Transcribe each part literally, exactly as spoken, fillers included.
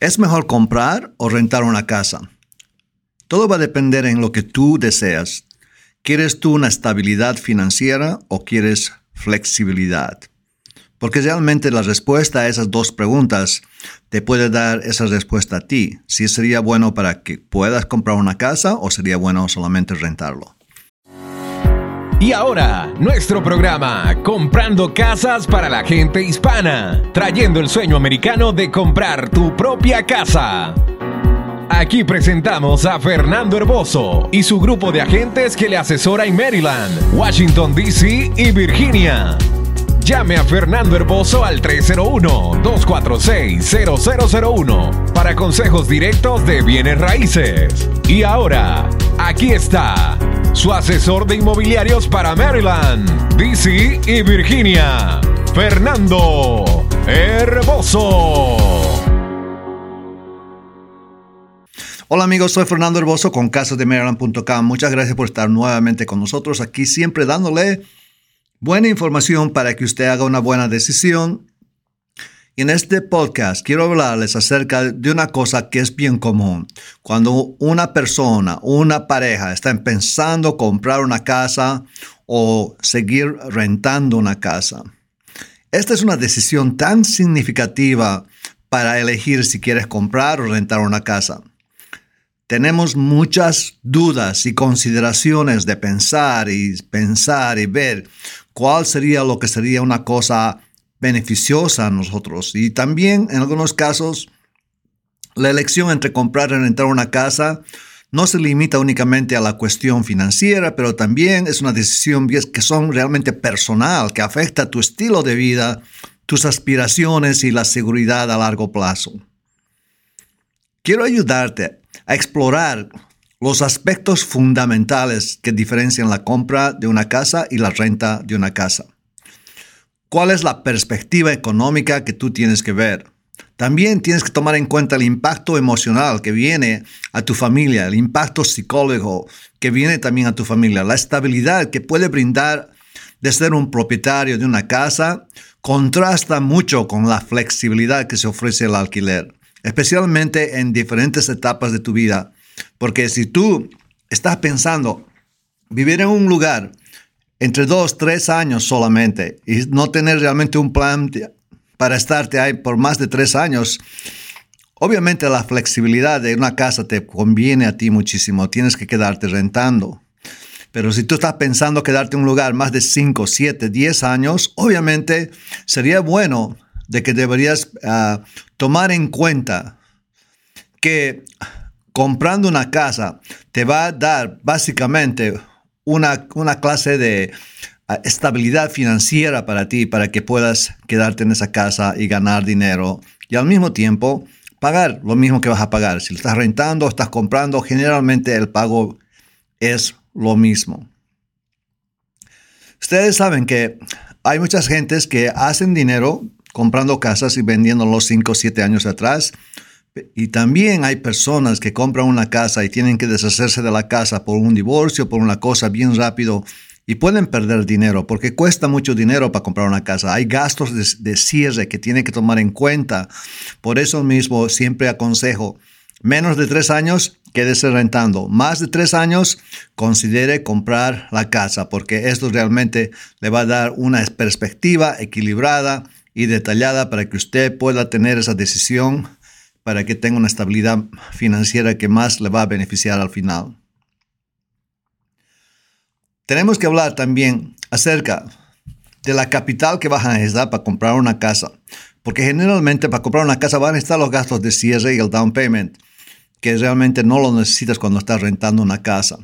¿Es mejor comprar o rentar una casa? Todo va a depender en lo que tú deseas. ¿Quieres tú una estabilidad financiera o quieres flexibilidad? Porque realmente la respuesta a esas dos preguntas te puede dar esa respuesta a ti. Si sería bueno para que puedas comprar una casa o sería bueno solamente rentarlo. Y ahora, nuestro programa, Comprando Casas para la Gente Hispana, trayendo el sueño americano de comprar tu propia casa. Aquí presentamos a Fernando Herboso y su grupo de agentes que le asesora en Maryland, Washington, D C y Virginia. Llame a Fernando Herboso al tres cero uno, dos cuatro seis, cero cero cero uno para consejos directos de bienes raíces. Y ahora, aquí está su asesor de inmobiliarios para Maryland, D C y Virginia, Fernando Herboso. Hola amigos, soy Fernando Herboso con Casas de Maryland punto com. Muchas gracias por estar nuevamente con nosotros aquí, siempre dándole buena información para que usted haga una buena decisión. En este podcast quiero hablarles acerca de una cosa que es bien común. Cuando una persona, una pareja, están pensando comprar una casa o seguir rentando una casa. Esta es una decisión tan significativa para elegir si quieres comprar o rentar una casa. Tenemos muchas dudas y consideraciones de pensar y pensar y ver cuál sería lo que sería una cosa beneficiosa a nosotros. Y también, en algunos casos, la elección entre comprar y rentar una casa no se limita únicamente a la cuestión financiera, pero también es una decisión que son realmente personal, que afecta tu estilo de vida, tus aspiraciones y la seguridad a largo plazo. Quiero ayudarte a explorar los aspectos fundamentales que diferencian la compra de una casa y la renta de una casa. ¿Cuál es la perspectiva económica que tú tienes que ver? También tienes que tomar en cuenta el impacto emocional que viene a tu familia, el impacto psicológico que viene también a tu familia, la estabilidad que puede brindar de ser un propietario de una casa contrasta mucho con la flexibilidad que se ofrece el alquiler, especialmente en diferentes etapas de tu vida. Porque si tú estás pensando vivir en un lugar entre dos, tres años solamente, y no tener realmente un plan para estarte ahí por más de tres años, obviamente la flexibilidad de una casa te conviene a ti muchísimo. Tienes que quedarte rentando. Pero si tú estás pensando quedarte en un lugar más de cinco, siete, diez años, obviamente sería bueno de que deberías uh, tomar en cuenta que comprando una casa te va a dar básicamente Una, una clase de estabilidad financiera para ti, para que puedas quedarte en esa casa y ganar dinero y al mismo tiempo pagar lo mismo que vas a pagar. Si lo estás rentando o estás comprando, generalmente el pago es lo mismo. Ustedes saben que hay muchas gentes que hacen dinero comprando casas y vendiéndolos cinco o siete años atrás. Y también hay personas que compran una casa y tienen que deshacerse de la casa por un divorcio, por una cosa bien rápido, y pueden perder dinero porque cuesta mucho dinero para comprar una casa. Hay gastos de, de cierre que tienen que tomar en cuenta. Por eso mismo siempre aconsejo, menos de tres años, quédese rentando. Más de tres años, considere comprar la casa, porque esto realmente le va a dar una perspectiva equilibrada y detallada para que usted pueda tener esa decisión, para que tenga una estabilidad financiera que más le va a beneficiar al final. Tenemos que hablar también acerca de la capital que vas a necesitar para comprar una casa, porque generalmente para comprar una casa van a necesitar los gastos de cierre y el down payment, que realmente no lo necesitas cuando estás rentando una casa.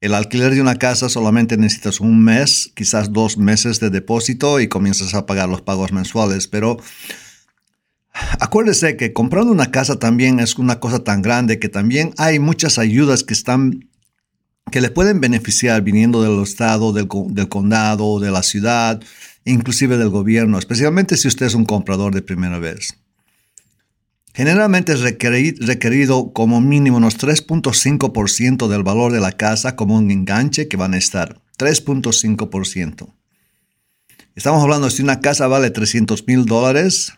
El alquiler de una casa solamente necesitas un mes, quizás dos meses de depósito y comienzas a pagar los pagos mensuales, pero acuérdese que comprando una casa también es una cosa tan grande que también hay muchas ayudas que están, que le pueden beneficiar viniendo del estado, del, del condado, de la ciudad, inclusive del gobierno, especialmente si usted es un comprador de primera vez. Generalmente es requerido como mínimo unos tres punto cinco por ciento del valor de la casa como un enganche que van a estar, tres punto cinco por ciento. Estamos hablando si una casa vale trescientos mil dólares,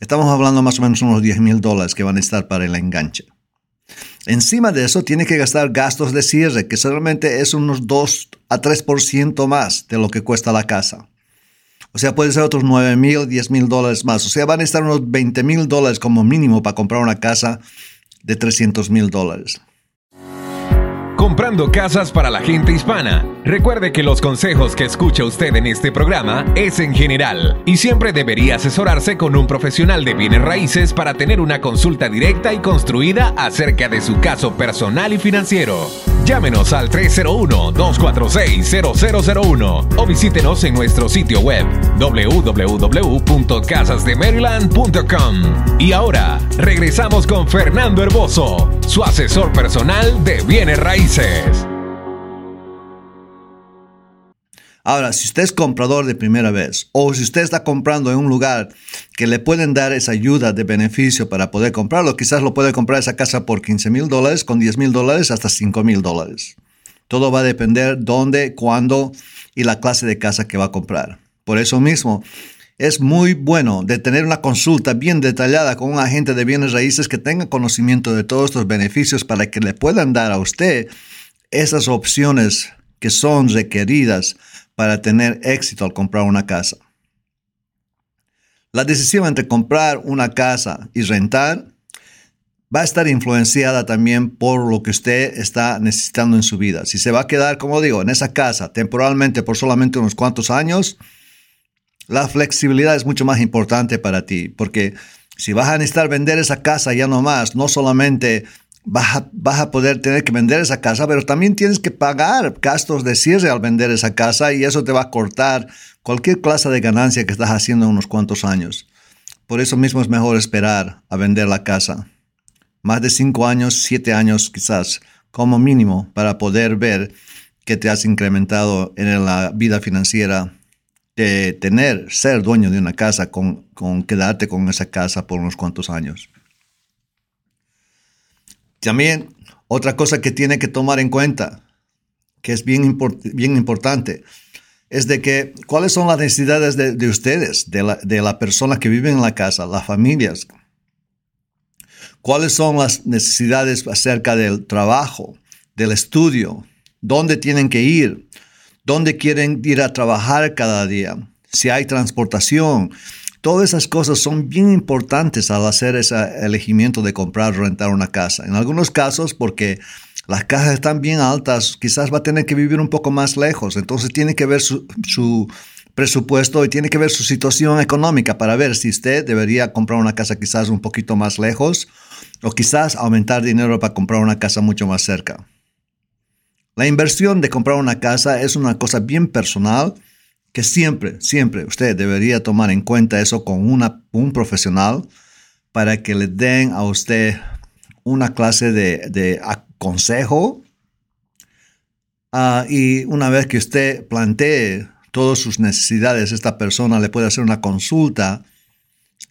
Estamos hablando más o menos unos diez mil dólares que van a estar para el enganche. Encima de eso, tiene que gastar gastos de cierre, que solamente es unos dos a tres por ciento más de lo que cuesta la casa. O sea, puede ser otros nueve mil, diez mil dólares más. O sea, van a estar unos veinte mil dólares como mínimo para comprar una casa de trescientos mil dólares. Comprando casas para la gente hispana. Recuerde que los consejos que escucha usted en este programa es en general y siempre debería asesorarse con un profesional de bienes raíces para tener una consulta directa y construida acerca de su caso personal y financiero. Llámenos al tres cero uno, dos cuatro seis, cero cero cero uno o visítenos en nuestro sitio web doble u doble u doble u punto casas de maryland punto com. Y ahora regresamos con Fernando Herboso, su asesor personal de bienes raíces. Ahora, si usted es comprador de primera vez o si usted está comprando en un lugar que le pueden dar esa ayuda de beneficio para poder comprarlo, quizás lo puede comprar esa casa por quince mil dólares, con diez mil dólares, hasta cinco mil dólares. Todo va a depender dónde, cuándo y la clase de casa que va a comprar. Por eso mismo, es muy bueno de tener una consulta bien detallada con un agente de bienes raíces que tenga conocimiento de todos estos beneficios para que le puedan dar a usted esas opciones que son requeridas para tener éxito al comprar una casa. La decisión entre comprar una casa y rentar va a estar influenciada también por lo que usted está necesitando en su vida. Si se va a quedar, como digo, en esa casa temporalmente por solamente unos cuantos años, la flexibilidad es mucho más importante para ti, porque si vas a necesitar vender esa casa ya no más, no solamente Vas a, vas a poder tener que vender esa casa, pero también tienes que pagar gastos de cierre al vender esa casa y eso te va a cortar cualquier clase de ganancia que estás haciendo en unos cuantos años. Por eso mismo es mejor esperar a vender la casa. Más de cinco años, siete años quizás, como mínimo, para poder ver que te has incrementado en la vida financiera de tener, ser dueño de una casa con, con quedarte con esa casa por unos cuantos años. También, otra cosa que tiene que tomar en cuenta, que es bien, import- bien importante, es de que cuáles son las necesidades de, de ustedes, de la, de la persona que vive en la casa, las familias. Cuáles son las necesidades acerca del trabajo, del estudio, dónde tienen que ir, dónde quieren ir a trabajar cada día, si hay transportación. Todas esas cosas son bien importantes al hacer ese elegimiento de comprar o rentar una casa. En algunos casos, porque las casas están bien altas, quizás va a tener que vivir un poco más lejos. Entonces tiene que ver su, su presupuesto y tiene que ver su situación económica para ver si usted debería comprar una casa quizás un poquito más lejos o quizás aumentar dinero para comprar una casa mucho más cerca. La inversión de comprar una casa es una cosa bien personal, que siempre, siempre usted debería tomar en cuenta eso con una, un profesional para que le den a usted una clase de, de consejo. Uh, y una vez que usted plantee todas sus necesidades, esta persona le puede hacer una consulta,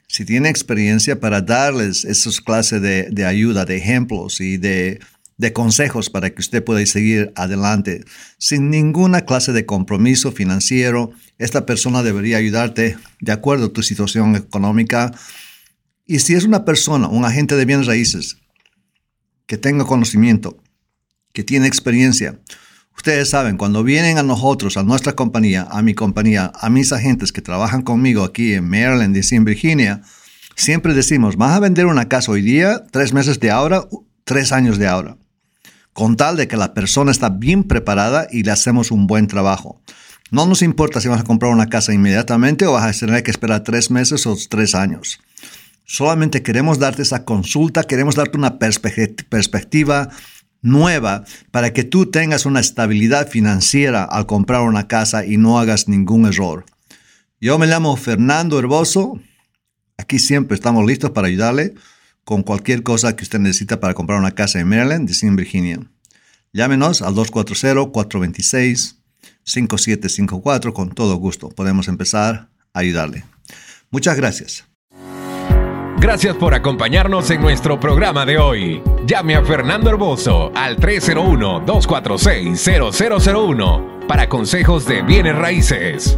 si tiene experiencia, para darles esas clases de, de ayuda, de ejemplos y de... de consejos para que usted pueda seguir adelante. Sin ninguna clase de compromiso financiero, esta persona debería ayudarte de acuerdo a tu situación económica. Y si es una persona, un agente de bienes raíces, que tenga conocimiento, que tiene experiencia, ustedes saben, cuando vienen a nosotros, a nuestra compañía, a mi compañía, a mis agentes que trabajan conmigo aquí en Maryland, D C, en Virginia, siempre decimos, vas a vender una casa hoy día, tres meses de ahora, tres años de ahora. Con tal de que la persona está bien preparada y le hacemos un buen trabajo. No nos importa si vas a comprar una casa inmediatamente o vas a tener que esperar tres meses o tres años. Solamente queremos darte esa consulta, queremos darte una perspe- perspectiva nueva para que tú tengas una estabilidad financiera al comprar una casa y no hagas ningún error. Yo me llamo Fernando Herboso. Aquí siempre estamos listos para ayudarle con cualquier cosa que usted necesita para comprar una casa en Maryland, D C, en Virginia. Llámenos al dos cuatro cero, cuatro dos seis, cinco siete cinco cuatro. Con todo gusto podemos empezar a ayudarle. Muchas gracias. Gracias por acompañarnos en nuestro programa de hoy. Llame a Fernando Herboso al tres cero uno, dos cuatro seis, cero cero cero uno para consejos de bienes raíces.